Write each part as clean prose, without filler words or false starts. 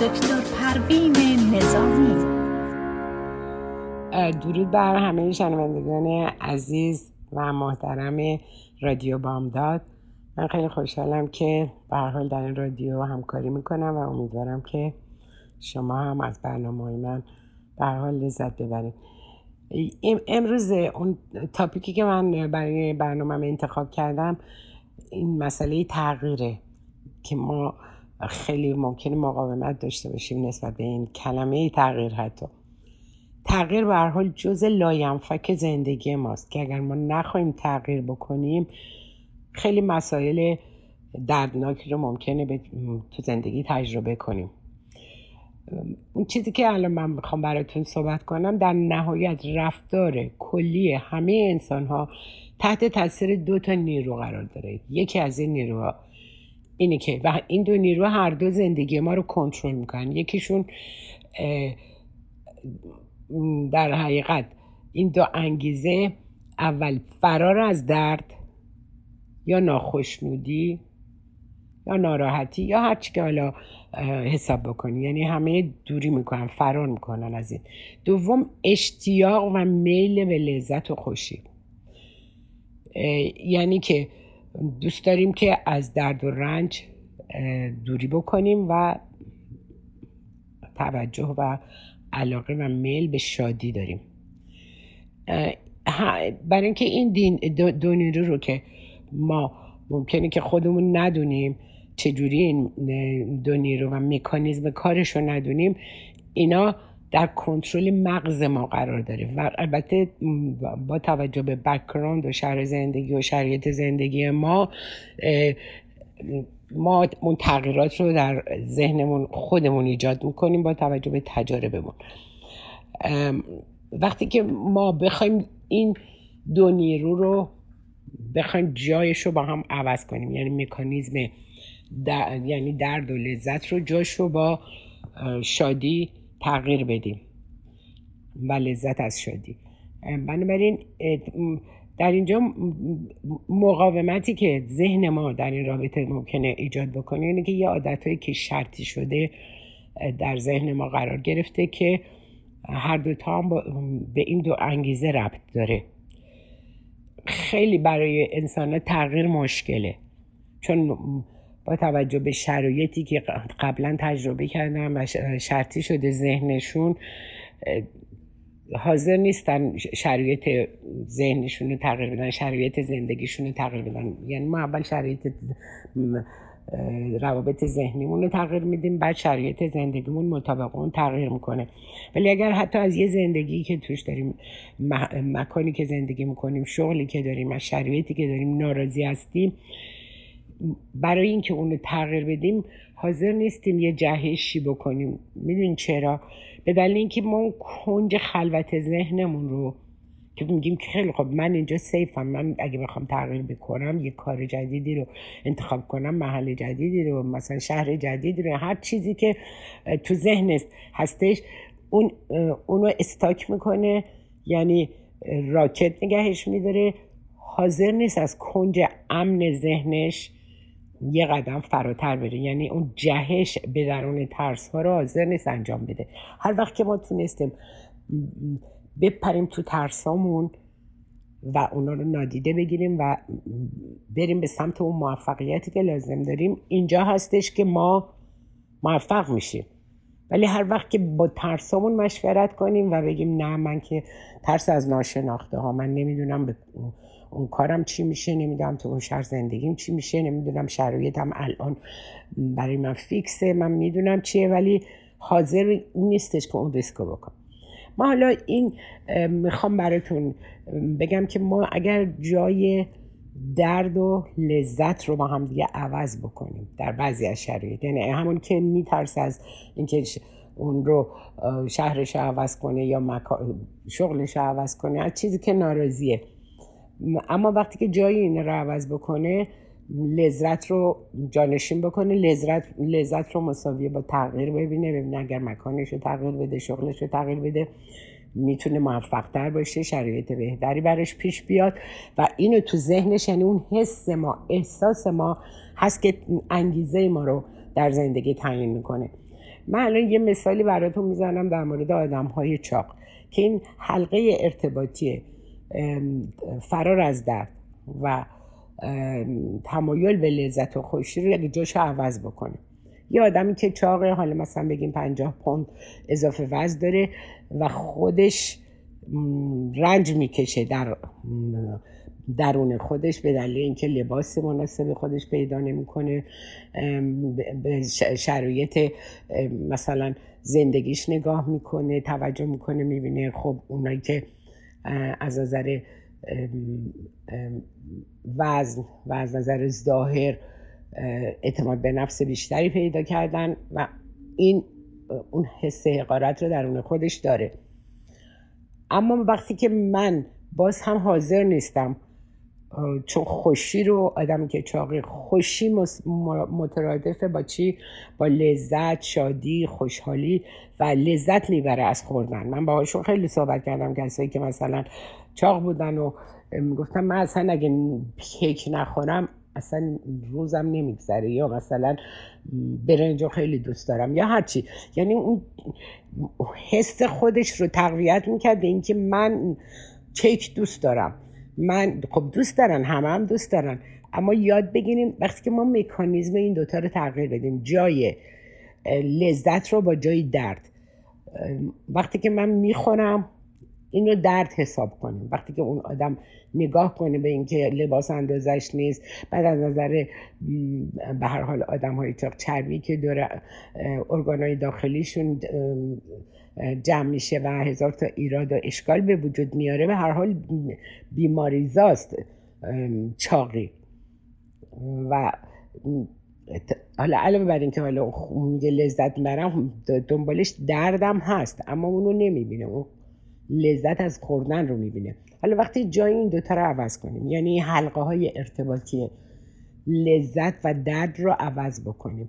دکتر پروین نظامی. درود بر همه شنوندگان عزیز و محترم رادیو بامداد. من خیلی خوشحالم که به هر حال در این رادیو همکاری میکنم و امیدوارم که شما هم از برنامه‌های من به هر حال لذت ببرید. امروز اون تاپیکی که من برای برنامه‌ام انتخاب کردم این مسئله تغییره که ما خیلی ممکنه مقاومت داشته باشیم نسبت به این کلمه تغییر. حتی تغییر به هر حال جزء لاینفک زندگی ماست که اگر ما نخواهیم تغییر بکنیم خیلی مسائل دردناکی رو ممکنه تو زندگی تجربه کنیم. اون چیزی که الان من میخوام براتون صحبت کنم در نهایت رفتار کلی همه انسان ها تحت تاثیر دو تا نیرو قرار داره. یکی از این نیروها اینه که و این دو نیرو هر دو زندگی ما رو کنترل میکنن. یکیشون در حقیقت این دو انگیزه، اول فرار از درد یا ناخوشنودی یا ناراحتی یا هر چی که حالا حساب بکنی، یعنی همه دوری میکنن، فرار میکنن از این. دوم اشتیاق و میل به لذت و خوشی، یعنی که دوست داریم که از درد و رنج دوری بکنیم و توجه و علاقه و میل به شادی داریم. برای اینکه این دو نیرو رو که ما ممکنه که خودمون ندونیم چجوری این دو نیرو و مکانیزم کارش رو ندونیم، اینا در کنترل مغز ما قرار داره و البته با توجه به بک‌گراند و شرایط زندگی و شرایط زندگی ما اون تغییرات رو در ذهنمون خودمون ایجاد میکنیم با توجه به تجاربمون. وقتی که ما بخوایم این دو نیرو رو بخوایم جایش رو با هم عوض کنیم، یعنی مکانیزم یعنی درد و لذت رو جایش رو با شادی تغییر بدیم و لذت از شادی، بنابراین در اینجا مقاومتی که ذهن ما در این رابطه ممکنه ایجاد بکنه یعنی که یه عادتهایی که شرطی شده در ذهن ما قرار گرفته که هر دوتا هم به این دو انگیزه ربط داره. خیلی برای انسان‌ها تغییر مشکله، چون با توجه به شرایطی که قبلا تجربه کردن و شرطی شده ذهنشون حاضر نیستن شرایط ذهنشون رو تغییر بدن، شرایط زندگیشون رو تغییر بدن. یعنی ما اول شرایط روابط ذهنیمون رو تغییر میدیم، بعد شرایط زندگیمون مطابق اون تغییر میکنه. ولی اگر حتی از یه زندگی که توش داریم، مکانی که زندگی میکنیم، شغلی که داریم، از شرایطی که داریم ناراضی هستیم، برای اینکه اون رو تغییر بدیم حاضر نیستیم یه جهشی بکنیم. میدونین چرا؟ به دلیل اینکه ما اون کنج خلوت ذهنمون رو که میگیم که خیلی خب من اینجا سیفم، من اگه بخوام تغییر بکنم، یه کار جدیدی رو انتخاب کنم، محل جدیدی رو، مثلا شهر جدیدی رو، هر چیزی که تو ذهن هستش اونو استاک میکنه، یعنی راکت نگهش میداره، حاضر نیست از کنج امن ذهنش یه قدم فراتر بره، یعنی اون جهش به درون ترس ها رو حاضر نیست انجام بده. هر وقت که ما تونستیم بپریم تو ترسامون و اونا رو نادیده بگیریم و بریم به سمت اون موفقیتی که لازم داریم، اینجا هستش که ما موفق میشیم. ولی هر وقت که با ترسامون مشورت کنیم و بگیم نه من که ترس از ناشناخته ها، من نمیدونم اون کارم چی میشه، نمیدونم تو اون شهر زندگیم چی میشه، نمیدونم شرایطم الان برای من فیکسه، من میدونم چیه، ولی حاضر نیستش که اون ریسکو بکنم. ما حالا این میخوام براتون بگم که ما اگر جای درد و لذت رو با هم دیگه عوض بکنیم در بعضی از شرایط، یعنی همون که میترسه از اینکه اون رو شهرش عوض کنه یا شغلش عوض کنه، از چیزی که ناراضیه، اما وقتی که جای این رو عوض بکنه، لذت رو جانشین بکنه، لذت رو مساویه با تغییر ببینه اگر مکانش رو تغییر بده، شغلش رو تغییر بده، میتونه موفق‌تر باشه، شرایط بهتری براش پیش بیاد و اینو تو ذهنش، یعنی اون حس ما، احساس ما هست که انگیزه ما رو در زندگی تعیین میکنه. من الان یه مثالی براتون میزنم در مورد آدم‌های چاق که این حلقه ارتباطی فرار از درد و تمایل به لذت و خوشی رو یک جاش عوض بکنه. یه آدمی که چاقه، حالا مثلا بگیم 50 پوند اضافه وزن داره و خودش رنج میکشه در درون خودش به دلیل اینکه لباس مناسب خودش پیدا نمیکنه، به شرایط مثلا زندگیش نگاه میکنه، توجه میکنه، میبینه خب اونایی که از نظر وزن و از نظر ظاهر اعتماد به نفس بیشتری پیدا کردن و این اون حس حقارت رو درون خودش داره. اما وقتی که من باز هم حاضر نیستم، چون خوشی رو آدمی که چاقی، خوشی مترادفه با چی؟ با لذت، شادی، خوشحالی و لذت میبره از خوردن. من باهاشون خیلی صحبت کردم، کسایی که مثلا چاق بودن و میگفتم من اصلا اگه کیک نخورم اصلا روزم نمیگذره، یا مثلا برنجو خیلی دوست دارم یا هرچی. یعنی اون حس خودش رو تقویت میکرد به اینکه من کیک دوست دارم. من خب دوست دارن، همه هم دوست دارن، اما یاد بگیریم وقتی که ما مکانیزم این دوتا رو تغییر بدیم، جای لذت رو با جای درد، وقتی که من میخورم اینو درد حساب کنیم. وقتی که اون آدم نگاه کنه به اینکه لباس اندازش نیست، بعد از نظر به هر حال آدم‌های چاق چربی که داره ارگان‌های داخلیشون جمع میشه و هزار تا ایراد و اشکال به وجود میاره، به هر حال بیماریزاست چاقی. و حالا علاوه بر اینکه حالا میگه لذت برم، دنبالش دردم هست، اما اونو نمیبینه، اون لذت از خوردن رو میبینه. حالا وقتی جای این دوتا رو عوض کنیم، یعنی حلقه های ارتباطی لذت و درد رو عوض بکنیم،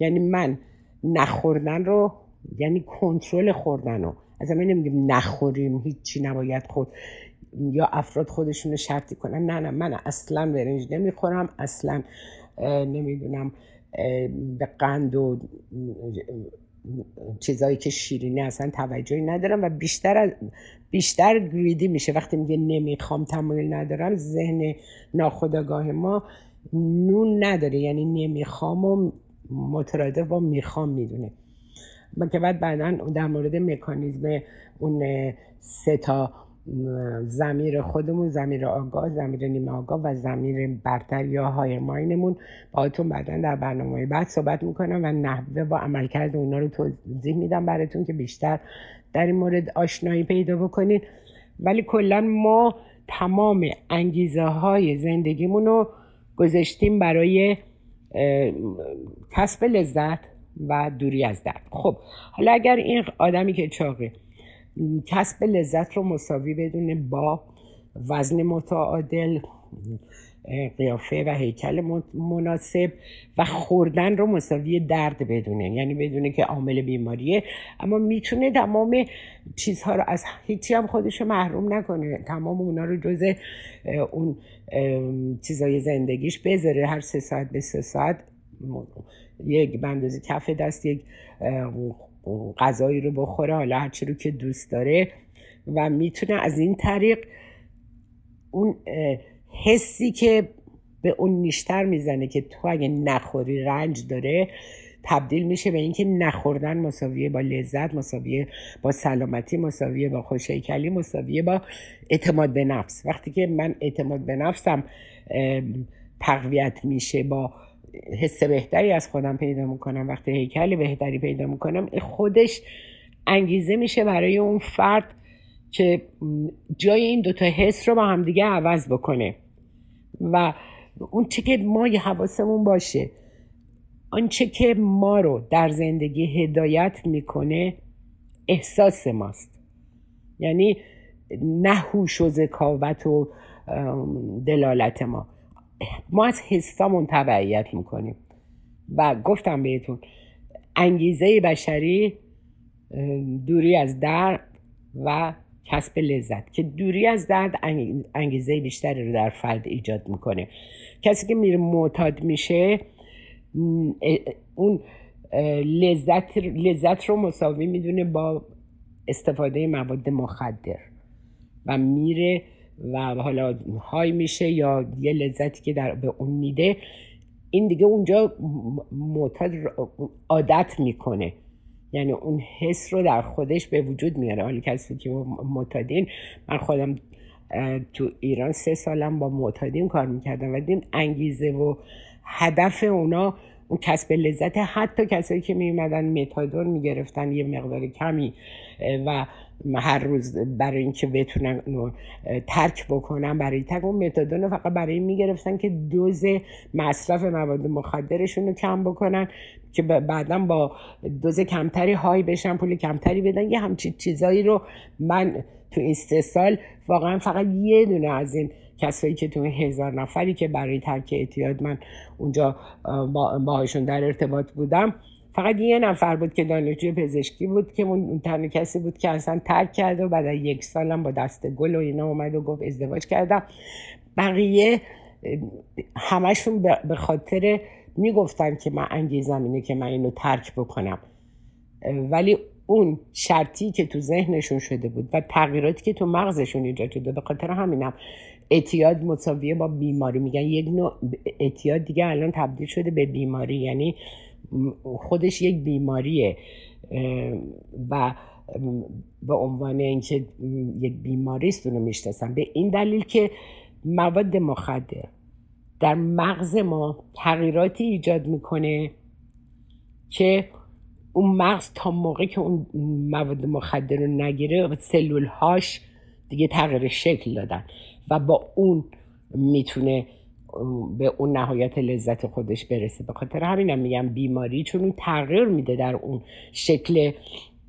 یعنی من نخوردن رو، یعنی کنترل خوردن رو، از همه نمیگیم نخوریم، هیچی نباید خورد یا افراد خودشون رو شرطی کنن، نه من اصلا برنج نمیخورم، اصلا نمیدونم به قند و چیزایی که شیرینه اصلا توجهی ندارم. و بیشتر گریدی میشه وقتی میگه نمیخوام، تمایل ندارم. ذهن ناخودآگاه ما نون نداره، یعنی نمیخوام و مترادف با میخوام میدونه. که بعد بعداً در مورد مکانیزم اون 3 ضمیر خودمون، ضمیر آگاه، ضمیر نیمه آگاه و ضمیر برتر یا های ماینمون، باهاتون بعداً در برنامه بعد صحبت میکنم و نحوه و عملکرد اونا رو توضیح میدم براتون که بیشتر در این مورد آشنایی پیدا بکنید. ولی کلاً ما تمام انگیزه های زندگیمون رو گذاشتیم برای کسب لذت و دوری از درد. خب حالا اگر این آدمی که چاقه کسب لذت رو مساوی بدونه با وزن متعادل، قیافه و هیکل مناسب و خوردن رو مساوی درد بدونه، یعنی بدونه که عامل بیماریه، اما میتونه تمام چیزها رو از هیچی هم خودش رو محروم نکنه، تمام اونا رو جزء اون چیزای زندگیش بذاره، هر 3 ساعت به 3 ساعت یک بندازه کف دست یک غذایی رو بخوره، حالا هرچی رو که دوست داره، و میتونه از این طریق اون حسی که به اون نیشتر میزنه که تو اگه نخوری رنج داره، تبدیل میشه به اینکه نخوردن مساویه با لذت، مساویه با سلامتی، مساویه با خوش‌هیکلی، مساویه با اعتماد به نفس. وقتی که من اعتماد به نفسم تقویت میشه، با حس بهتری از خودم پیدا میکنم، وقتی هیکل بهتری پیدا میکنم، خودش انگیزه میشه برای اون فرد که جای این دوتا حس رو با همدیگه عوض بکنه. و اون چه که ما یه حواسمون باشه، اون چه که ما رو در زندگی هدایت میکنه احساس ماست، یعنی نه هوش و ذکاوت و دلالت ما از حسامون تبعیت میکنیم. و گفتم بهتون انگیزه بشری دوری از درد و کسب لذت، که دوری از درد انگیزه بیشتری رو در فرد ایجاد میکنه. کسی که میره معتاد میشه، اون لذت رو مساوی میدونه با استفاده مواد مخدر و میره و حالا های میشه یا یه لذتی که در به اون میده، این دیگه اونجا معتاد عادت میکنه، یعنی اون حس رو در خودش به وجود میاره. حالا کسی که معتادین، من خودم تو ایران 3 سالم با معتادین کار میکردم و دیدم انگیزه و هدف اونا اون کسب لذت. حتی کسایی که میومدن متادون میگرفتن یه مقدار کمی و هر روز برای اینکه بتونن ترک بکنن، برای ترک اون متادون رو فقط برای این میگرفتن که دوز مصرف مواد مخدرشون رو کم بکنن که بعداً با دوز کمتری های بشن، پول کمتری بدن. یه همچین چیزایی رو من تو این 3 سال واقعا فقط یه دونه از این کسایی که تو 1000 نفری که برای ترک اعتیاد من اونجا باهاشون در ارتباط بودم، فقط 1 نفر بود که دانشجوی پزشکی بود که اون تنها کسی بود که اصلا ترک کرد و بعد از 1 سالم با دست گل و اینا اومد و گفت ازدواج کردم. بقیه همشون به خاطر میگفتن که من انگیزم اینه که من اینو ترک بکنم، ولی اون شرطی که تو ذهنشون شده بود و تغییراتی که تو مغزشون ایجاد شده، به خاطر همینم اعتیاد مساویه با بیماری. میگن یک نوع اعتیاد دیگه الان تبدیل شده به بیماری، یعنی خودش یک بیماریه و به عنوان اینکه یک بیماریست اونو میشناسن، به این دلیل که مواد مخدر در مغز ما تغییراتی ایجاد میکنه که اون مغز تا موقعی که اون مواد مخدر رو نگیره سلولهاش دیگه تغییر شکل دادن و با اون میتونه به اون نهایت لذت خودش برسه. به خاطر همینم میگم بیماری، چون اون تغییر میده در اون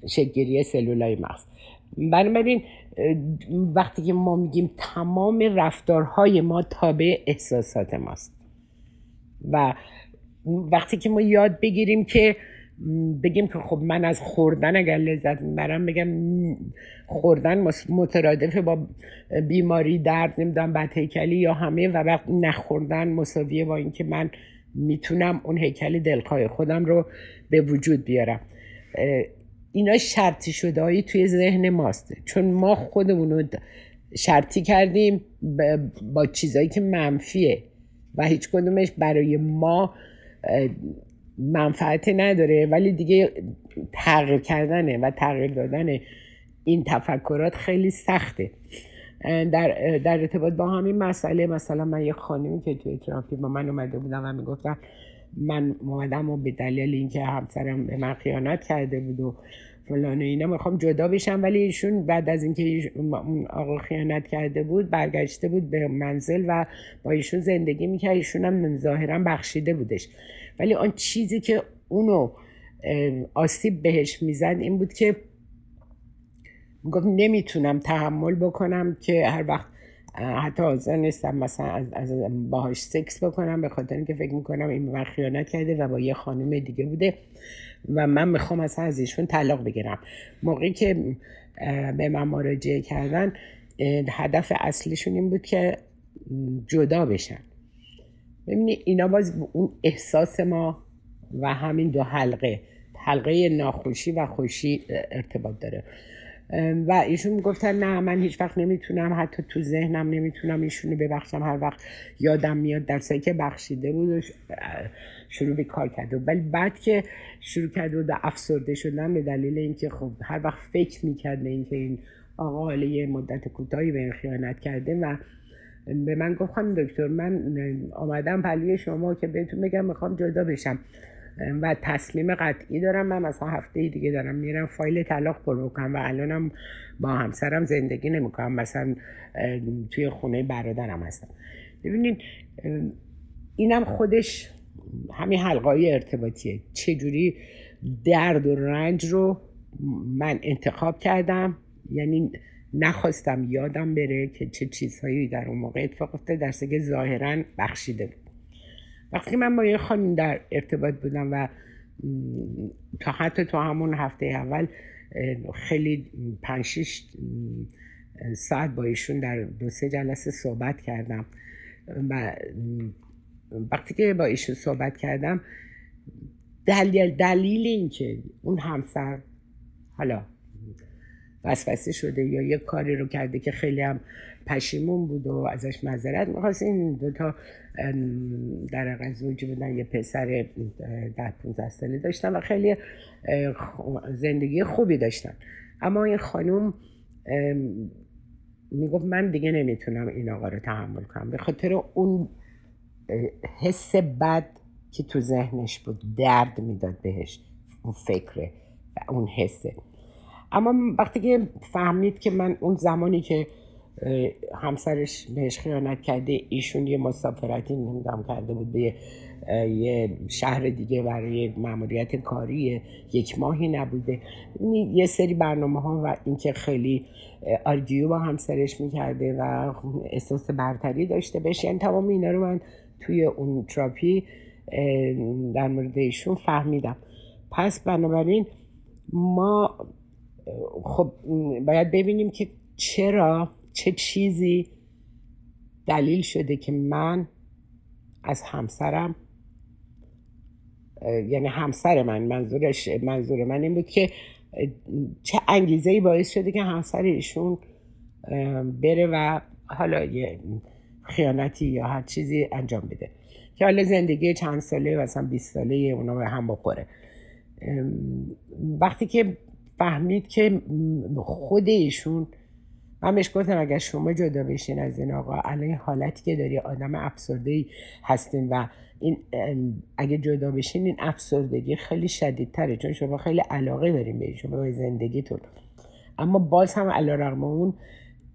شکل‌گیری سلولای مغز. بنابراین وقتی که ما میگیم تمام رفتارهای ما تابع احساسات ماست و وقتی که ما یاد بگیریم که بگیم که خب من از خوردن اگر لذت میبرم، بگم خوردن مترادفه با بیماری، درد، نمیدونم بد هیکلی یا همه، و وقت نخوردن مساویه با اینکه من میتونم اون هیکل دلخواه خودم رو به وجود بیارم. اینا شرطی شده هایی توی ذهن ماست، چون ما خودمون رو شرطی کردیم با چیزایی که منفیه و هیچ کدومش برای ما منفعتی نداره، ولی دیگه تغییر کردنه و تغییر دادن این تفکرات خیلی سخته. در ارتباط با همین مسئله، مثلا من یه خانمی که توی تراپی با من اومده بودم و میگفتم من اومدم و به دلیل اینکه همسرم به من خیانت کرده بود و فلان و اینا میخوام جدا بشم، ولی ایشون بعد از اینکه اون آقا خیانت کرده بود برگشته بود به منزل و با ایشون زندگی میکرد، ایشون هم ظاهرا بخشیده بودش، ولی آن چیزی که اونو آسیب بهش میزد این بود که میگفت نمیتونم تحمل بکنم که هر وقت حتی حاضر نیستم مثلا از باهاش سکس بکنم، به خاطر اینکه فکر میکنم این به من خیانت کرده و با یه خانم دیگه بوده و من میخوام مثلا از ایشون طلاق بگیرم. موقعی که به من مراجعه کردن هدف اصلیشون این بود که جدا بشن. ببینید اینا باز اون احساس ما و همین دو حلقه ناخوشی و خوشی ارتباط داره و ایشون میگفتن نه من هیچ وقت نمیتونم، حتی تو ذهنم نمیتونم ایشونو ببخشم، هر وقت یادم میاد درسایی که بخشیده بود شروع به کار کرد، ولی بعد که شروع کرد و افسرده شدم به دلیل اینکه خب هر وقت فکر میکرد اینکه این آقا حالا یه مدت کوتاهی به این خیانت کرده و به من گفت خانم دکتر من آمدم پلوی شما که بهتون بگم میخوام جدا بشم و تصمیم قطعی دارم، من مثلا هفته دیگه دارم میرم فایل طلاق پر میکنم و الانم با همسرم زندگی نمیکنم، مثلا توی خونه برادرم هستم. ببینید اینم خودش همین حلقه‌های ارتباطیه، چجوری درد و رنج رو من انتخاب کردم، یعنی نخواستم یادم بره که چه چیزهایی در اون موقع اتفاق افتاد، درسته که ظاهرا بخشیده بود. وقتی من با یه خانم در ارتباط بودم و تا حتی تو همون هفته اول خیلی 5-6 ساعت با ایشون در 2-3 جلسه صحبت کردم و وقتی که با ایشون صحبت کردم دلیل این که اون همسر حالا وسوسه شده یا یک کاری رو کرده که خیلی هم پشیمون بود و ازش معذرت می‌خواست، این دوتا در واقع زوج بودن، یه پسر 10-15 ساله داشتن و خیلی زندگی خوبی داشتن، اما این خانم میگفت من دیگه نمیتونم این آقا رو تحمل کنم، به خاطر اون حس بد که تو ذهنش بود، درد میداد بهش اون فکره و اون حسه. اما وقتی که فهمید که من اون زمانی که همسرش بهش خیانت کرده، ایشون یه مسافرتی نمیدونم کرده بود به یه شهر دیگه برای ماموریت کاری، یک ماهی نبوده، یه سری برنامه ها و اینکه خیلی آرگیو با همسرش میکرده و احساس برتری داشته بشه، یعنی تمام اینا رو من توی اون تراپی در مورد ایشون فهمیدم. پس بنابراین ما خب باید ببینیم که چرا، چه چیزی دلیل شده که من از همسرم، یعنی همسر من، منظور من این بود که چه انگیزه‌ای باعث شده که همسر ایشون بره و حالا یه خیانتی یا هر چیزی انجام بده که حالا زندگی چند ساله و مثلا 20 ساله اونا به هم بخوره. وقتی که فهمید که خود ایشون، من بهش گفتم اگر شما جدا بشین از این آقا، الان حالتی که داری، آدم افسرده‌ای هستین و این اگه جدا بشین این افسردگی خیلی شدیدتره، چون شما خیلی علاقه دارین به ایشون، به زندگیتون، اما باز هم علیرغم اون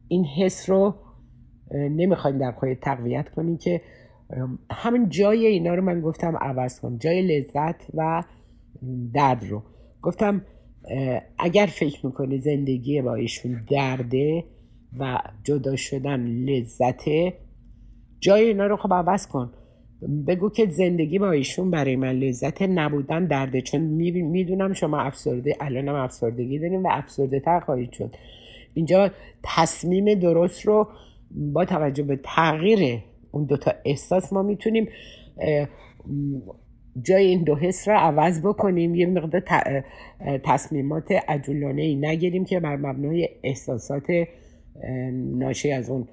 این حس رو نمیخواین در خودت تقویت کنین که همین جای اینا رو من گفتم عوض کن، جای لذت و درد رو. گفتم اگر فکر میکنی زندگی با ایشون درده و جدا شدن لذته، جای اینا رو خب عوض کن، بگو که زندگی با ایشون برای من لذته، نبودن درده، چون میدونم شما افسرده، الانم افسردگی داریم و افسرده تر خواهید شد. اینجا تصمیم درست رو با توجه به تغییر اون دوتا احساس ما میتونیم جای این دو حس را عوض بکنیم، یه مقدار تصمیمات عجولانه‌ای نگیریم که بر مبنای احساسات ناشی از اون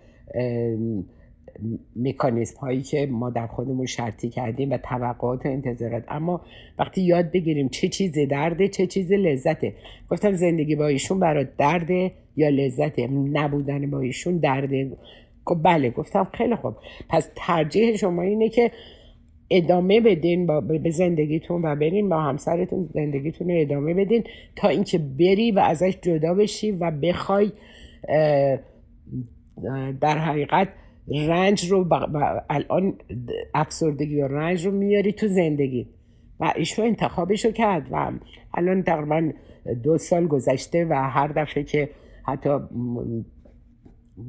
مکانیزم هایی که ما در خودمون شرطی کردیم و توقعات و انتظارات. اما وقتی یاد بگیریم چه چیز درده، چه چیز لذته. گفتم زندگی با ایشون برای درده یا لذته، نبودن با ایشون درده. بله، گفتم خیلی خوب، پس ترجیح شما اینه که ادامه بدین به زندگیتون و برین با همسرتون زندگیتون رو ادامه بدین، تا اینکه بری و ازش جدا بشی و بخوای در حقیقت رنج رو، الان افسردگی و رنج رو میاری تو زندگی. و ایشون انتخابش رو کرد و الان تقریبا 2 سال گذشته و هر دفعه که حتی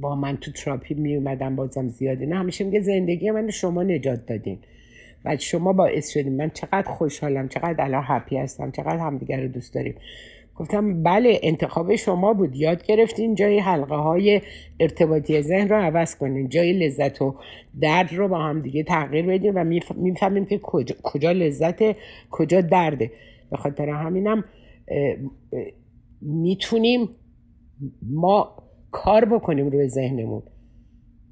با من تو تراپی می اومدم بازم زیاده، نه همیشه میگه زندگی من شما نجات دادین و شما باعث شدیم من چقدر خوشحالم، چقدر الان هپی هستم، چقدر همدیگر رو دوست داریم. گفتم بله، انتخاب شما بود، یاد گرفتین جای حلقه های ارتباطی ذهن رو عوض کنین، جای لذت و درد رو با همدیگه تغییر بدین و میفهمیم که کجا لذته، کجا درده. به خاطر همینم میتونیم ما کار بکنیم روی ذهنمون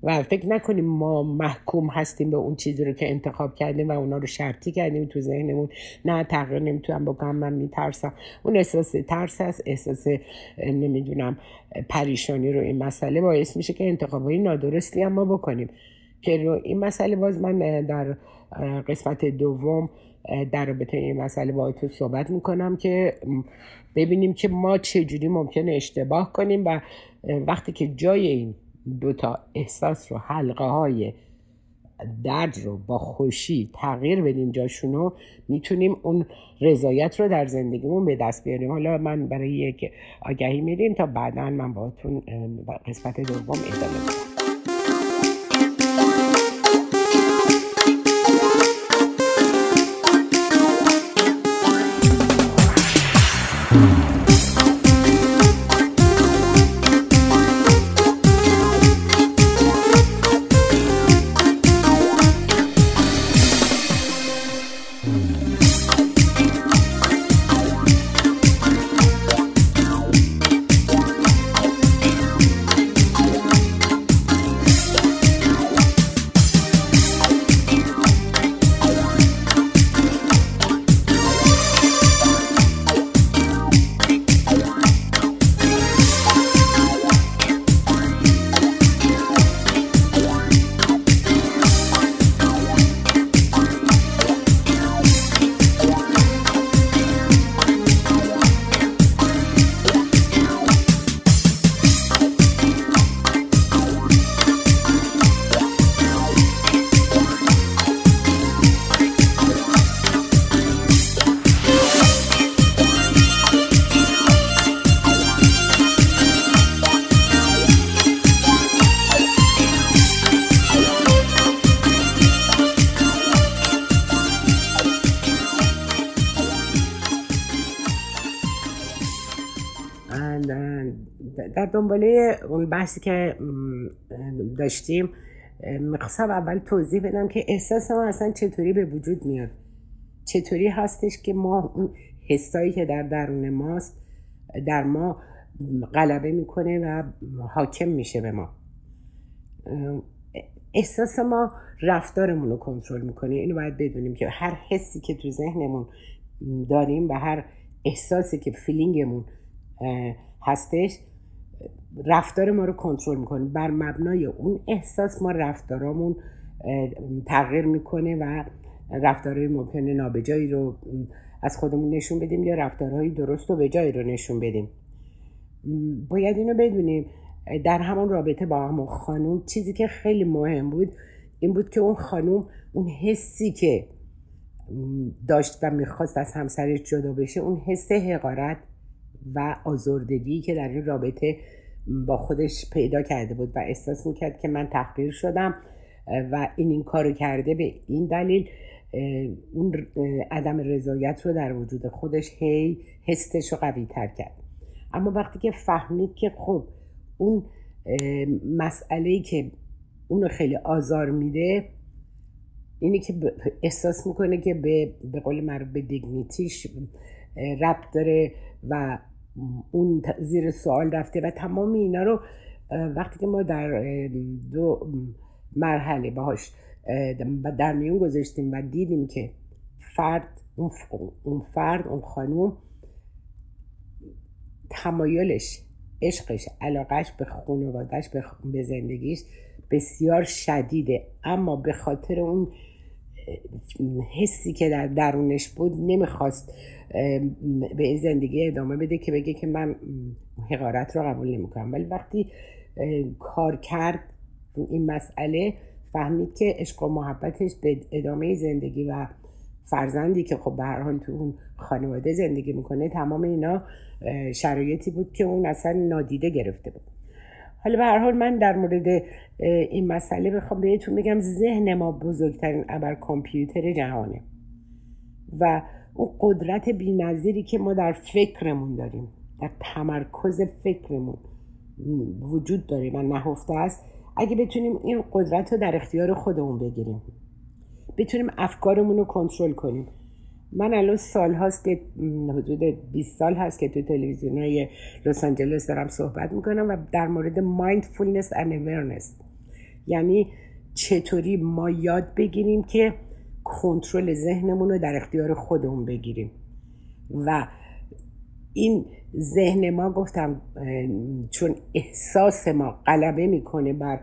و فکر نکنیم ما محکوم هستیم به اون چیزی رو که انتخاب کردیم و اونا رو شرطی کردیم تو ذهنمون، نه تغییر نمیتونم بکنم، من میترسم، اون احساس ترس هست، احساس نمیدونم پریشانی رو، این مسئله باعث میشه که انتخابای نادرستی هم ما بکنیم که رو این مسئله. باز من در قسمت دوم در رابطه این مسئله باهاتون صحبت میکنم که ببینیم که ما چجوری ممکنه اشتباه کنیم و وقتی که جای این دوتا احساس رو، حلقه های درد رو با خوشی تغییر بدیم جاشونو، میتونیم اون رضایت رو در زندگیمون به دست بیاریم. حالا من برای یک آگهی میریم تا بعداً من باهاتون قسمت دوم ادامه بدم. در دنباله اون بحثی که داشتیم میخواستم اول توضیح بدم که احساس ما اصلا چطوری به وجود میاد، چطوری هستش که ما اون حسایی که در درون ماست در ما غلبه میکنه و حاکم میشه به ما. احساس ما رفتارمون رو کنترل میکنه. اینو باید بدونیم که هر حسی که تو ذهنمون داریم و هر احساسی که فیلینگمون هستش رفتار ما رو کنترل میکنه. بر مبنای اون احساس ما رفتارامون تغییر میکنه و رفتارهای ممکنه نابجایی رو از خودمون نشون بدیم یا رفتارهای درست و بجایی رو نشون بدیم. باید اینو بدونیم. در همون رابطه با همون خانوم چیزی که خیلی مهم بود این بود که اون خانوم اون حسی که داشت و میخواست از همسرش جدا بشه، اون حس حقارت و آزردگی که در این رابطه با خودش پیدا کرده بود و احساس میکرد که من تحقیر شدم و این کارو کرده، به این دلیل اون عدم رضایت رو در وجود خودش هی حسش رو قوی تر کرد. اما وقتی که فهمید که خب اون مسئلهی که اونو خیلی آزار میده اینی که احساس میکنه که به قول معروف به دیگنیتیش ربط داره و اون زیر سوال رفته و تمام اینا رو وقتی که ما در دو مرحله باهاش در میون گذاشتیم و دیدیم که فرد اون خانوم تمایلش، عشقش، علاقهش به خانوادهش، به زندگیش بسیار شدیده، اما به خاطر اون حسی که در درونش بود نمیخواست به زندگی ادامه بده که بگه که من حقارت رو قبول نمی کنم. ولی وقتی کار کرد این مسئله فهمید که عشق و محبتش به ادامه زندگی و فرزندی که خب به هر حال تو اون خانواده زندگی میکنه، تمام اینا شرایطی بود که اون اصلا نادیده گرفته بود. حالا به هر حال من در مورد این مسئله بخوام بهتون بگم، ذهن ما بزرگترین ابر کامپیوتر جهانه و اون قدرت بی‌نظیری که ما در فکرمون داریم، در تمرکز فکرمون وجود داره و نهفته است. اگه بتونیم این قدرت رو در اختیار خودمون بگیریم، بتونیم افکارمون رو کنترل کنیم. من الان سال هاست که حدود 20 سال هست که تو تلویزیون‌های لس آنجلس دارم صحبت میکنم و در مورد mindfulness and awareness، یعنی چطوری ما یاد بگیریم که کنترل ذهنمون رو در اختیار خودمون بگیریم. و این ذهن ما گفتم چون احساس ما غلبه میکنه بر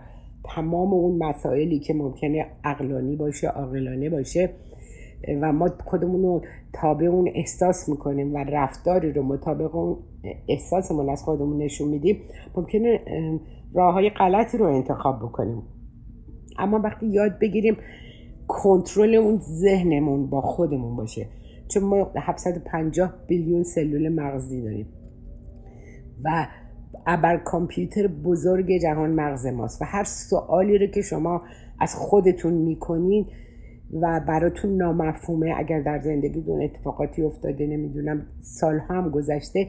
تمام اون مسائلی که ممکنه عقلانی باشه، عاقلانه باشه و ما خودمون رو تابع اون احساس میکنیم و رفتاری رو مطابق اون احساسمون از خودمون نشون میدیم، ممکنه راه های غلطی رو انتخاب بکنیم. اما وقتی یاد بگیریم کنترل اون ذهنمون با خودمون باشه، چون ما 750 بیلیون سلول مغزی داریم و ابر کامپیوتر بزرگ جهان مغز ماست و هر سوالی رو که شما از خودتون میکنین و براتون نامفهومه، اگر در زندگیتون اتفاقاتی افتاده، نمیدونم سال هم گذشته،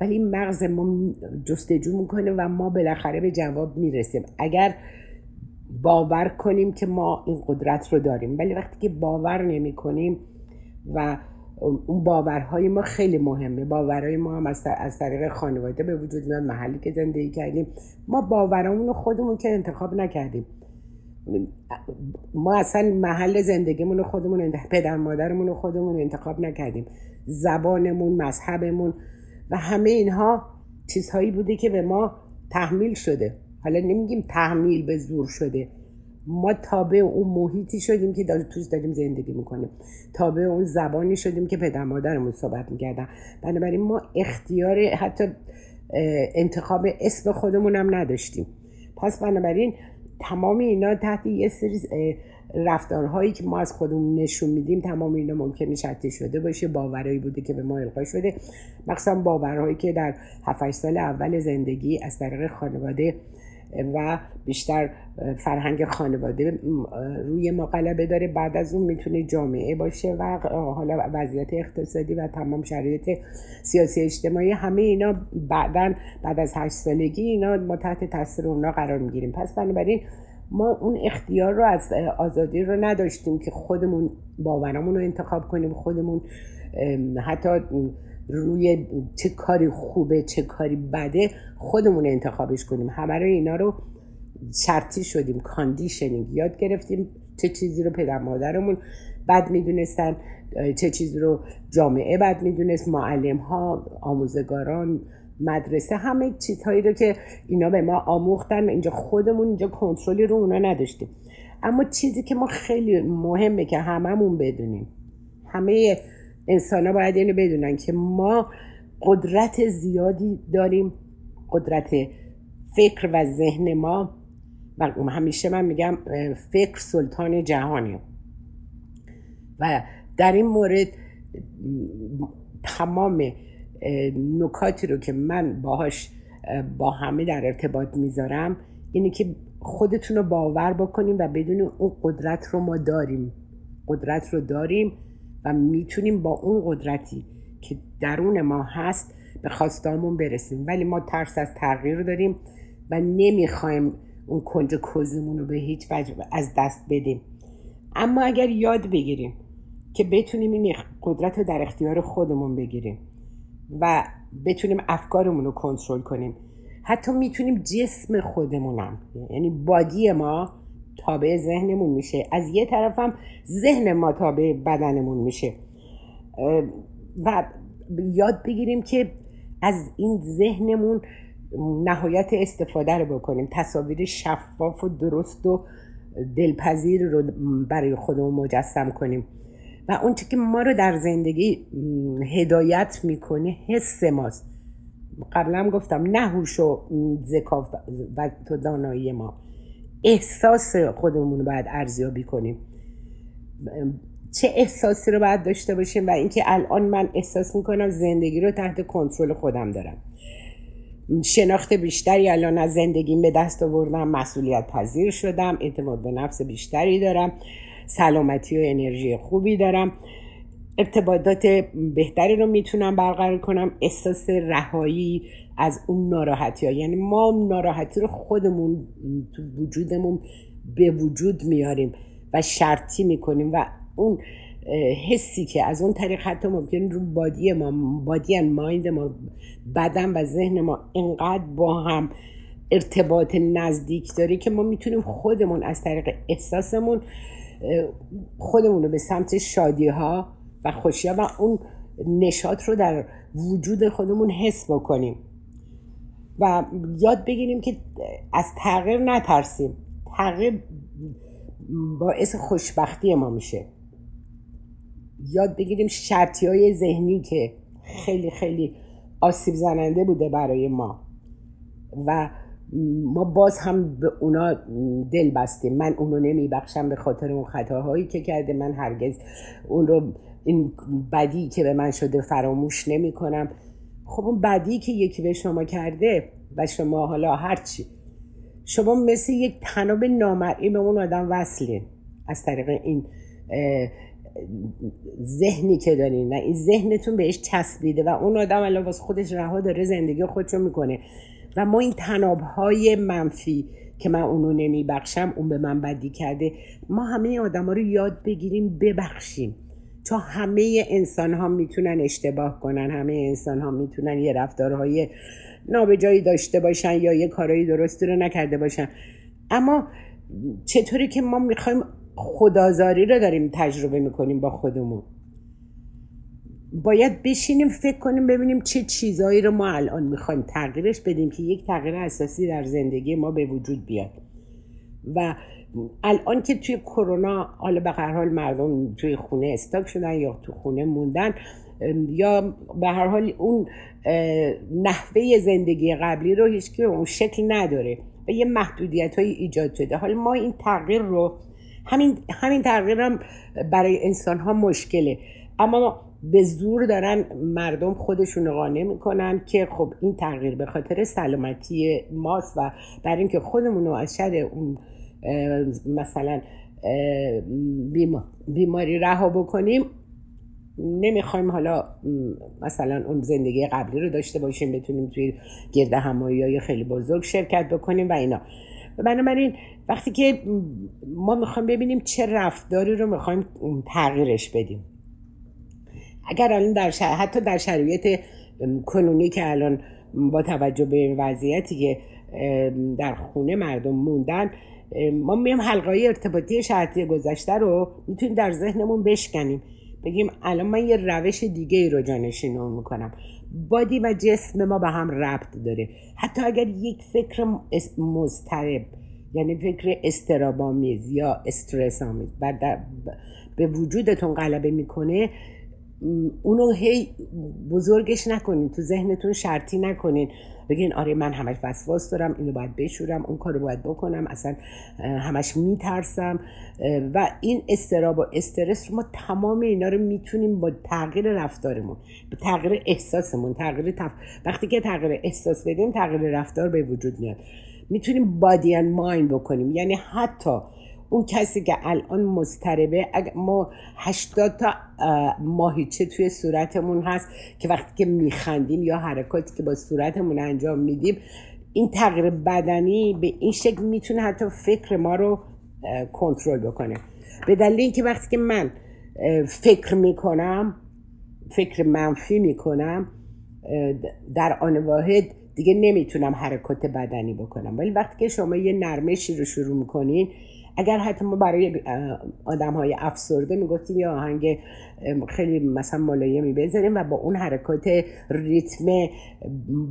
ولی مغز ما جستجو میکنه و ما بالاخره به جواب میرسیم اگر باور کنیم که ما این قدرت رو داریم. ولی وقتی که باور نمی کنیم و اون باورهای ما خیلی مهمه، باورهای ما هم از طریق خانواده به وجود میاد، محلی که زندگی کردیم، ما باورامون رو خودمون که انتخاب نکردیم، ما اصلا محل زندگیمون رو خودمون، پدر مادرمون رو خودمون انتخاب نکردیم، زبانمون، مذهبمون و همه اینها چیزهایی بوده که به ما تحمیل شده. حالا نمیگیم تحمیل به زور شده، ما تابع اون محیطی شدیم که توش داریم زندگی میکنیم، تابع اون زبانی شدیم که پدر مادرمون صحبت میکردن. بنابراین ما اختیار حتی انتخاب اسم خودمون هم نداشتیم. پس بنابراین تمام اینا تحت یه سری رفتارهایی که ما از خودمون نشون میدیم، تمام اینا ممکنه شرطی شده باشه، باورایی بوده که به ما القا شده، مخصوصا باورهایی که در 7-8 سال اول زندگی از طریق خانواده و بیشتر فرهنگ خانواده روی ما غلبه داره. بعد از اون میتونه جامعه باشه و حالا وضعیت اقتصادی و تمام شرایط سیاسی اجتماعی، همه اینا بعداً بعد از 8 سالگی اینا ما تحت تاثیر اونا قرار میگیریم. پس بنابراین ما اون اختیار رو از آزادی رو نداشتیم که خودمون باورمون رو انتخاب کنیم، خودمون حتی روی چه کاری خوبه چه کاری بده خودمون انتخابش کنیم. همه رو اینا رو شرطی شدیم، کاندیشنینگ یاد گرفتیم، چه چیزی رو پدر مادرمون بد میدونستن، چه چیزی رو جامعه بد میدونست، معلم ها، آموزگاران، مدرسه، همه چیزهایی رو که اینا به ما آموختن اینجا خودمون اینجا کنترلی رو اونا نداشتیم. اما چیزی که ما خیلی مهمه که هممون بدونیم، همه انسان ها باید اینو بدونن که ما قدرت زیادی داریم، قدرت فکر و ذهن ما. و همیشه من میگم فکر سلطان جهانیه و در این مورد تمام نکاتی رو که من باهاش با همه در ارتباط میذارم اینه که خودتون رو باور بکنیم و بدونیم اون قدرت رو ما داریم، قدرت رو داریم و میتونیم با اون قدرتی که درون ما هست به خواستامون برسیم. ولی ما ترس از تغییر داریم و نمیخوایم اون کنج کوزمون رو به هیچ وجه از دست بدیم. اما اگر یاد بگیریم که بتونیم این قدرت رو در اختیار خودمون بگیریم و بتونیم افکارمون رو کنترل کنیم، حتی میتونیم جسم خودمونم، یعنی بادی ما تابع ذهنمون میشه، از یه طرف هم ذهن ما تابع بدنمون میشه و یاد بگیریم که از این ذهنمون نهایت استفاده رو بکنیم، تصاویر شفاف و درست و دلپذیر رو برای خودمون مجسم کنیم. و اون چیزی که ما رو در زندگی هدایت میکنه حس ماست. قبلا هم گفتم نه هوش و ذکا و دانایی ما، احساس خودمون رو باید ارزیابی کنیم، چه احساسی رو باید داشته باشیم و اینکه الان من احساس میکنم زندگی رو تحت کنترل خودم دارم، شناخت بیشتری الان از زندگیم به دست آوردم، مسئولیت پذیر شدم، اعتماد به نفس بیشتری دارم، سلامتی و انرژی خوبی دارم، ارتباطات بهتری رو میتونم برقرار کنم، احساس رهایی از اون ناراحتی‌ها، یعنی ما ناراحتی رو خودمون تو وجودمون به وجود میاریم و شرطی میکنیم و اون حسی که از اون طریق حتی ممکنه رو بادی ما، بادی اند مایند ما، بدن و ذهن ما اینقدر با هم ارتباط نزدیک داره که ما میتونیم خودمون از طریق احساسمون خودمون رو به سمت شادی ها و خوشی ها و اون نشاط رو در وجود خودمون حس بکنیم. و یاد بگیریم که از تغییر نترسیم، تغییر باعث خوشبختی ما میشه. یاد بگیریم شرطی های ذهنی که خیلی خیلی آسیب زننده بوده برای ما و ما باز هم به اونا دل بستیم، من اونو نمیبخشم به خاطر اون خطاهایی که کرده، من هرگز اون رو، این بدی که به من شده فراموش نمی کنم. خب اون بدی که یکی به شما کرده و شما حالا هرچی، شما مثل یک طناب نامرئی به اون آدم وصلین از طریق این ذهنی که دارین و این ذهنتون بهش چسبیده و اون آدم الان واسه خودش رها داره زندگی خودشو میکنه و ما این طناب‌های منفی که من اونو نمیبخشم، اون به من بدی کرده، ما همه آدم‌ها رو یاد بگیریم ببخشیم، چون همه انسان‌ها میتونن اشتباه کنن، همه انسان‌ها میتونن یه رفتارهای نابجایی داشته باشن یا یه کارهای درستی رو نکرده باشن. اما چطوری که ما میخوایم، خودآزاری رو داریم تجربه میکنیم با خودمون، باید بشینیم فکر کنیم ببینیم چه چیزایی رو ما الان میخوایم تغییرش بدیم که یک تغییر اساسی در زندگی ما به وجود بیاد. و الان که توی کرونا حالا به هر حال مردم توی خونه استاک شدن یا تو خونه موندن یا به هر حال اون نحوه زندگی قبلی رو هیچکی اون شکل نداره و یه محدودیت های ایجاد شده. حالا ما این تغییر رو همین تغییر هم برای انسان ها مشکله، اما به زور دارن مردم خودشون قانع میکنن که خب این تغییر به خاطر سلامتی ماست و برای اینکه خودمون رو از شر اون مثلا بیماری رها بکنیم نمیخوایم حالا مثلا اون زندگی قبلی رو داشته باشیم، بتونیم توی گرد همایی خیلی بزرگ شرکت بکنیم و اینا. بنابراین وقتی که ما میخوایم ببینیم چه رفتاری رو میخوایم تغییرش بدیم، اگر الان حتی در شرایط کنونی که الان با توجه به وضعیتی که در خونه مردم موندن، ما میام حلقه‌های ارتباطی شرایط گذشته رو میتونیم در ذهنمون بشکنیم، بگیم الان من یه روش دیگه ای رو جانشین اون میکنم. بادی و جسم ما به هم ربط داره. حتی اگر یک فکر مضطرب، یعنی فکر استرس‌آمیز یا استرس آمیز به وجودتون غلبه میکنه، اونو هی بزرگش نکنین، تو ذهنتون شرطی نکنین، بگین آره من همش وسواس دارم، اینو باید بشورم، اون کارو باید بکنم، اصلا همش میترسم. و این اضطراب و استرس رو ما تمام اینا رو میتونیم با تغییر رفتارمون، با تغییر احساسمون، وقتی که تغییر احساس بدیم تغییر رفتار به وجود میاد. میتونیم بادی اند مایند بکنیم، یعنی حتی اون کسی که الان مضطربه، ما 80 تا ماهیچه توی صورتمون هست که وقتی که میخندیم یا حرکاتی که با صورتمون انجام میدیم، این تغییر بدنی به این شکل میتونه حتی فکر ما رو کنترل بکنه. به دلیل اینکه وقتی که من فکر منفی میکنم، در آن واحد دیگه نمیتونم حرکات بدنی بکنم. ولی وقتی که شما یه نرمشی رو شروع میکنین، اگر حتی ما برای آدم‌های افسرده میگفتیم یه آهنگ خیلی مثلا ملایمی بذاریم و با اون حرکات ریتم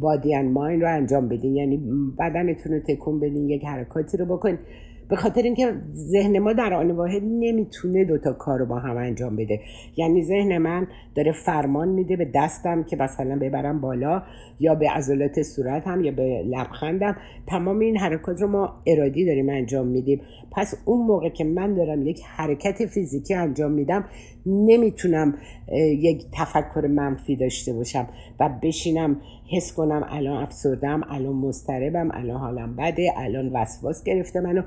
بادی اند مایند رو انجام بدین، یعنی بدنتون رو تکون بدین، یک حرکاتی رو بکن، به خاطر اینکه ذهن ما در آن واحد نمیتونه دوتا کار رو با هم انجام بده. یعنی ذهن من داره فرمان میده به دستم که مثلا ببرم بالا، یا به عضلات صورتم، یا به لبخندم. تمام این حرکات رو ما ارادی داریم انجام میدیم. پس اون موقع که من دارم یک حرکت فیزیکی انجام میدم، نمیتونم یک تفکر منفی داشته باشم و بشینم حس کنم الان افسردم، الان مضطربم، الان حالم بده، الان وسواس گرفته منو.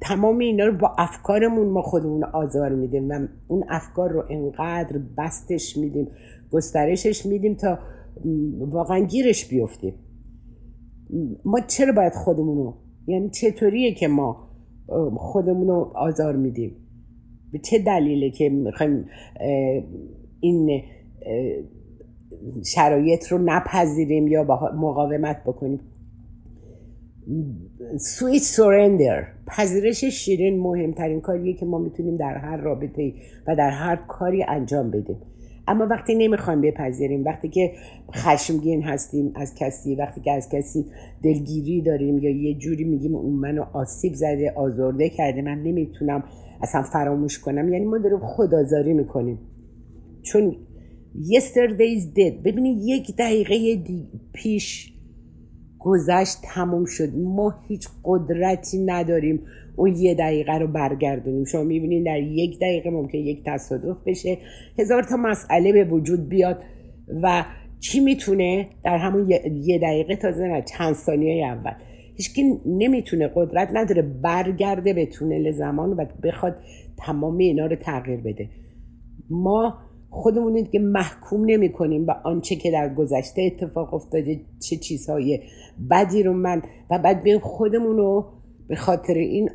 تمام اینا رو با افکارمون ما خودمون آزار میدیم و اون افکار رو انقدر بستش میدیم، گسترشش میدیم تا واقعا گیرش بیفتیم. ما چرا باید خودمونو، یعنی چطوریه که ما خودمونو آزار میدیم؟ به چه دلیله که میخوایم این شرایط رو نپذیریم یا مقاومت بکنیم؟ sweet surrender، پذیرش شیرین، مهمترین کاریه که ما میتونیم در هر رابطه‌ای و در هر کاری انجام بدیم. اما وقتی نمیخوایم بپذیریم، وقتی که خشمگین هستیم از کسی، وقتی که از کسی دلگیری داریم یا یه جوری میگیم اون منو آسیب زده، آزرده کرده، من نمیتونم اصلا فراموش کنم، یعنی ما داریم خودآزاری میکنیم. چون yesterday is dead، ببینید یک دقیقه پیش گذشت، تموم شد، ما هیچ قدرتی نداریم اون یه دقیقه رو برگردونیم. شما میبینید در یک دقیقه ممکنه یک تصادف بشه، 1000 تا مسئله به وجود بیاد و چی میتونه در همون یه دقیقه، تازه نه چند ثانیه اول، هیچکی نمیتونه، قدرت نداره برگرده به تونل زمان و بخواد تمام اینا رو تغییر بده. ما خودمون دیگه محکوم نمی کنیم به آنچه که در گذشته اتفاق افتاده، چه چیزهای بدی رو من، و بعد بیایم خودمون رو به خاطر این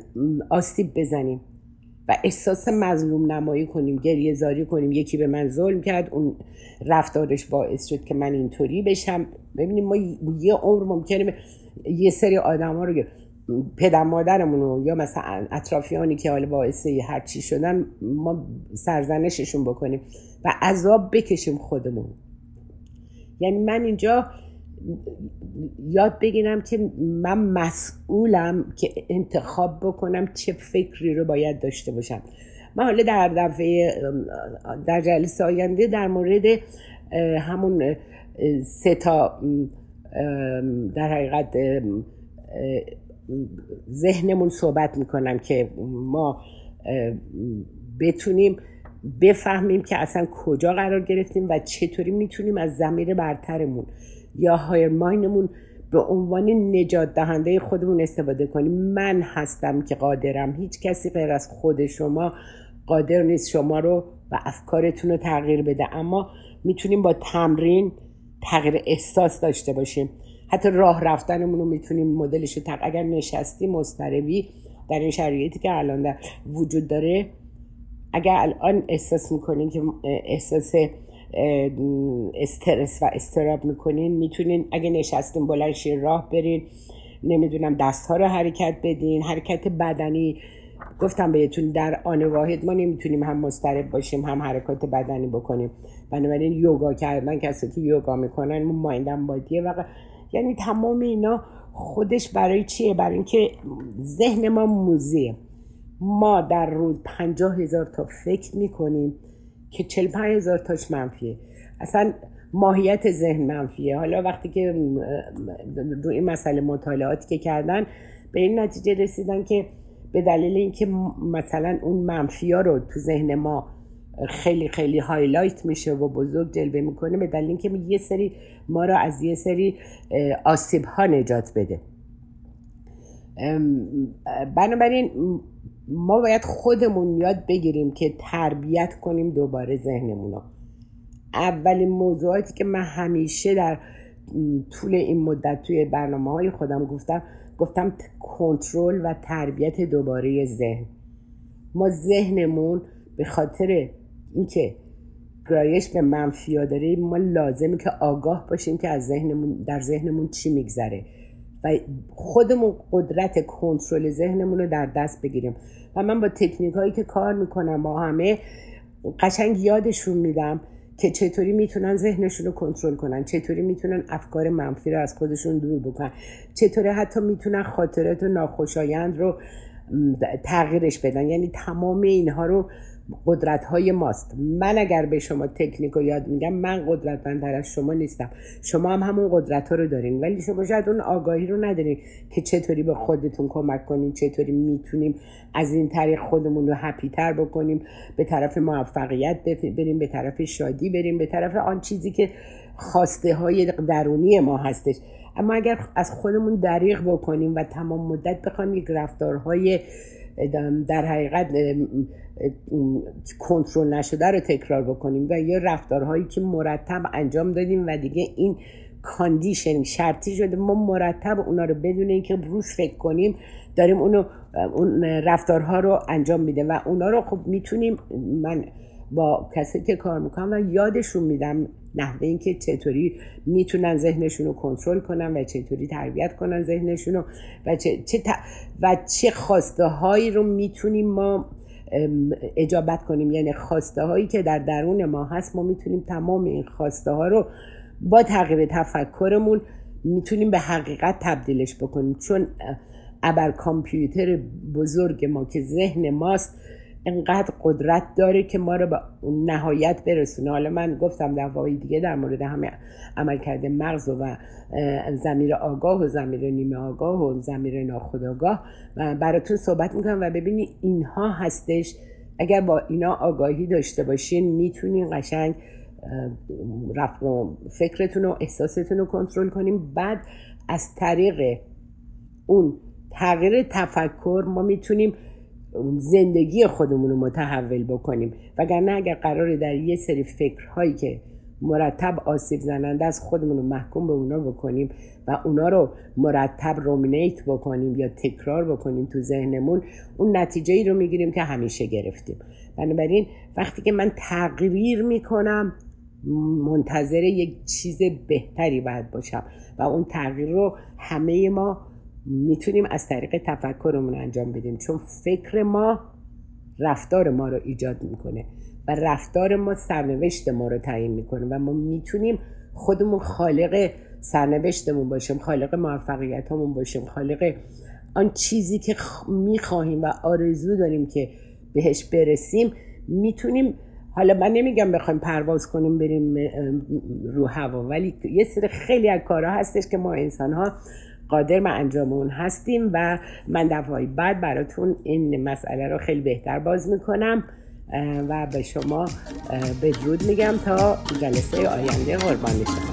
آسیب بزنیم و احساس مظلوم نمایی کنیم، گریه زاری کنیم، یکی به من ظلم کرد، اون رفتارش باعث شد که من اینطوری بشم. ببینیم ما یه عمر ممکنه یه سری آدم ها رو، پدر مادرمونو یا مثلا اطرافیانی که حال باعثی هر چی شدن، ما سرزنششون بکنیم و عذاب بکشیم خودمون. یعنی من اینجا یاد بگیرم که من مسئولم که انتخاب بکنم چه فکری رو باید داشته باشم. من حالا در جلسه آینده در مورد همون 3 تا در حقیقت ذهنمون صحبت میکنم که ما بتونیم بفهمیم که اصلا کجا قرار گرفتیم و چطوری میتونیم از ضمیر برترمون یا هایر مایندمون به عنوان نجات دهنده خودمون استفاده کنیم. من هستم که قادرم، هیچ کسی غیر از خود شما قادر نیست شما رو و افکارتون رو تغییر بده، اما میتونیم با تمرین تغییر احساس داشته باشیم. حتی راه رفتنمون رو میتونیم مدلش رو اگر نشستی مضطربی در این شرایطی که الان در وجود داره، اگر الان احساس میکنین که احساس استرس و استراب میکنین، میتونین اگه نشستین بلند شین راه برین، نمیدونم دستها رو حرکت بدین، حرکت بدنی. گفتم بهتون در آن واحد ما نمیتونیم هم مضطرب باشیم هم حرکات بدنی بکنیم، بنابراین یوگا کردن، کسی که یوگا میکنن مایندم بادیه و یعنی تمام اینا خودش برای چیه؟ برای اینکه ذهن ما موزیه. ما در روز 50,000 تا فکر میکنیم که 45,000 تاش منفیه، اصلا ماهیت ذهن منفیه. حالا وقتی که روی این مسئله مطالعاتی که کردن به این نتیجه رسیدن که به دلیل اینکه مثلا اون منفیا رو تو ذهن ما خیلی خیلی هایلایت میشه و بزرگ جلوه میکنه، به دلیل اینکه یه سری ما رو از یه سری آسیب ها نجات بده. بنابراین ما باید خودمون یاد بگیریم که تربیت کنیم دوباره ذهنمون رو. اولین موضوعاتی که من همیشه در طول این مدت توی برنامه‌های خودم گفتم کنترل و تربیت دوباره ذهن. ما ذهنمون به خاطر اینکه گرایش به منفیا داره، ما لازمه که آگاه باشیم که از ذهنمون در ذهنمون چی میگذره و خودمون قدرت کنترل ذهنمون رو در دست بگیریم. و من با تکنیک هایی که کار میکنم با همه قشنگ یادشون میدم که چطوری میتونن ذهنشون رو کنترل کنن، چطوری میتونن افکار منفی رو از خودشون دور بکنن، چطوری حتی میتونن خاطرات و ناخوشایند رو تغییرش بدن. یعنی تمام اینها رو قدرت های ماست. من اگر به شما تکنیک رو یاد میگم، من قدرتمندتر از شما نیستم، شما هم همون قدرت ها رو دارین، ولی شما شاید اون آگاهی رو ندارین که چطوری به خودتون کمک کنین، چطوری میتونیم از این طریق خودمون رو هپی تر بکنیم، به طرف موفقیت بریم، به طرف شادی بریم، به طرف آن چیزی که خواسته های درونی ما هستش. اما اگر از خودمون دریغ بکنیم و تمام مدت بخوایم یک رفتارهای در حقیقت کنترل نشده رو تکرار بکنیم و یا رفتارهایی که مرتب انجام دادیم و دیگه این کاندیشن شرطی شده، ما مرتب اونا رو بدون اینکه روش فکر کنیم داریم اون رفتارها رو انجام میده و اونا رو خب میتونیم، من با کسی که کار میکنم و یادشون میدم نحوه اینکه چطوری میتونن ذهنشون رو کنترل کنن و چطوری تربیت کنن ذهنشون رو و چه خواسته هایی رو میتونیم ما اجابت کنیم. یعنی خواسته هایی که در درون ما هست، ما میتونیم تمام این خواسته ها رو با تغییر تفکرمون میتونیم به حقیقت تبدیلش بکنیم، چون ابر کامپیوتر بزرگ ما که ذهن ماست انقدر قدرت داره که ما رو به نهایت برسونه. حالا من گفتم دفعه دیگه در مورد همه عملکرد مغز و ضمیر آگاه و ضمیر نیمه آگاه و ضمیر ناخودآگاه و براتون صحبت میکنم و ببینید اینها هستش. اگر با اینا آگاهی داشته باشین میتونین قشنگ فکرتون و احساستون رو کنترل کنیم. بعد از طریق اون تغییر تفکر ما میتونیم زندگی خودمون رو متحول بکنیم، وگرنه اگر قراره در یه سری فکرهایی که مرتب آسیب زننده از خودمون رو محکوم به اونا بکنیم و اونا رو مرتب رومینیت بکنیم یا تکرار بکنیم تو ذهنمون، اون نتیجه‌ای رو میگیریم که همیشه گرفتیم. بنابراین وقتی که من تغییر میکنم منتظر یک چیز بهتری باید باشم و اون تغییر رو همه ما میتونیم از طریق تفکرمون انجام بدیم، چون فکر ما رفتار ما رو ایجاد میکنه و رفتار ما سرنوشت ما رو تعیین میکنه و ما میتونیم خودمون خالق سرنوشتمون باشیم، خالق موفقیتامون باشیم، خالق آن چیزی که میخواهیم و آرزو داریم که بهش برسیم میتونیم. حالا من نمیگم بخوایم پرواز کنیم بریم رو هوا، ولی یه سری خیلی از کارها هستش که ما انسان‌ها قادر به انجام اون هستیم و من دفعه بعد براتون این مسئله رو خیلی بهتر باز میکنم و به شما بدرود میگم تا جلسه آینده. قربان شما.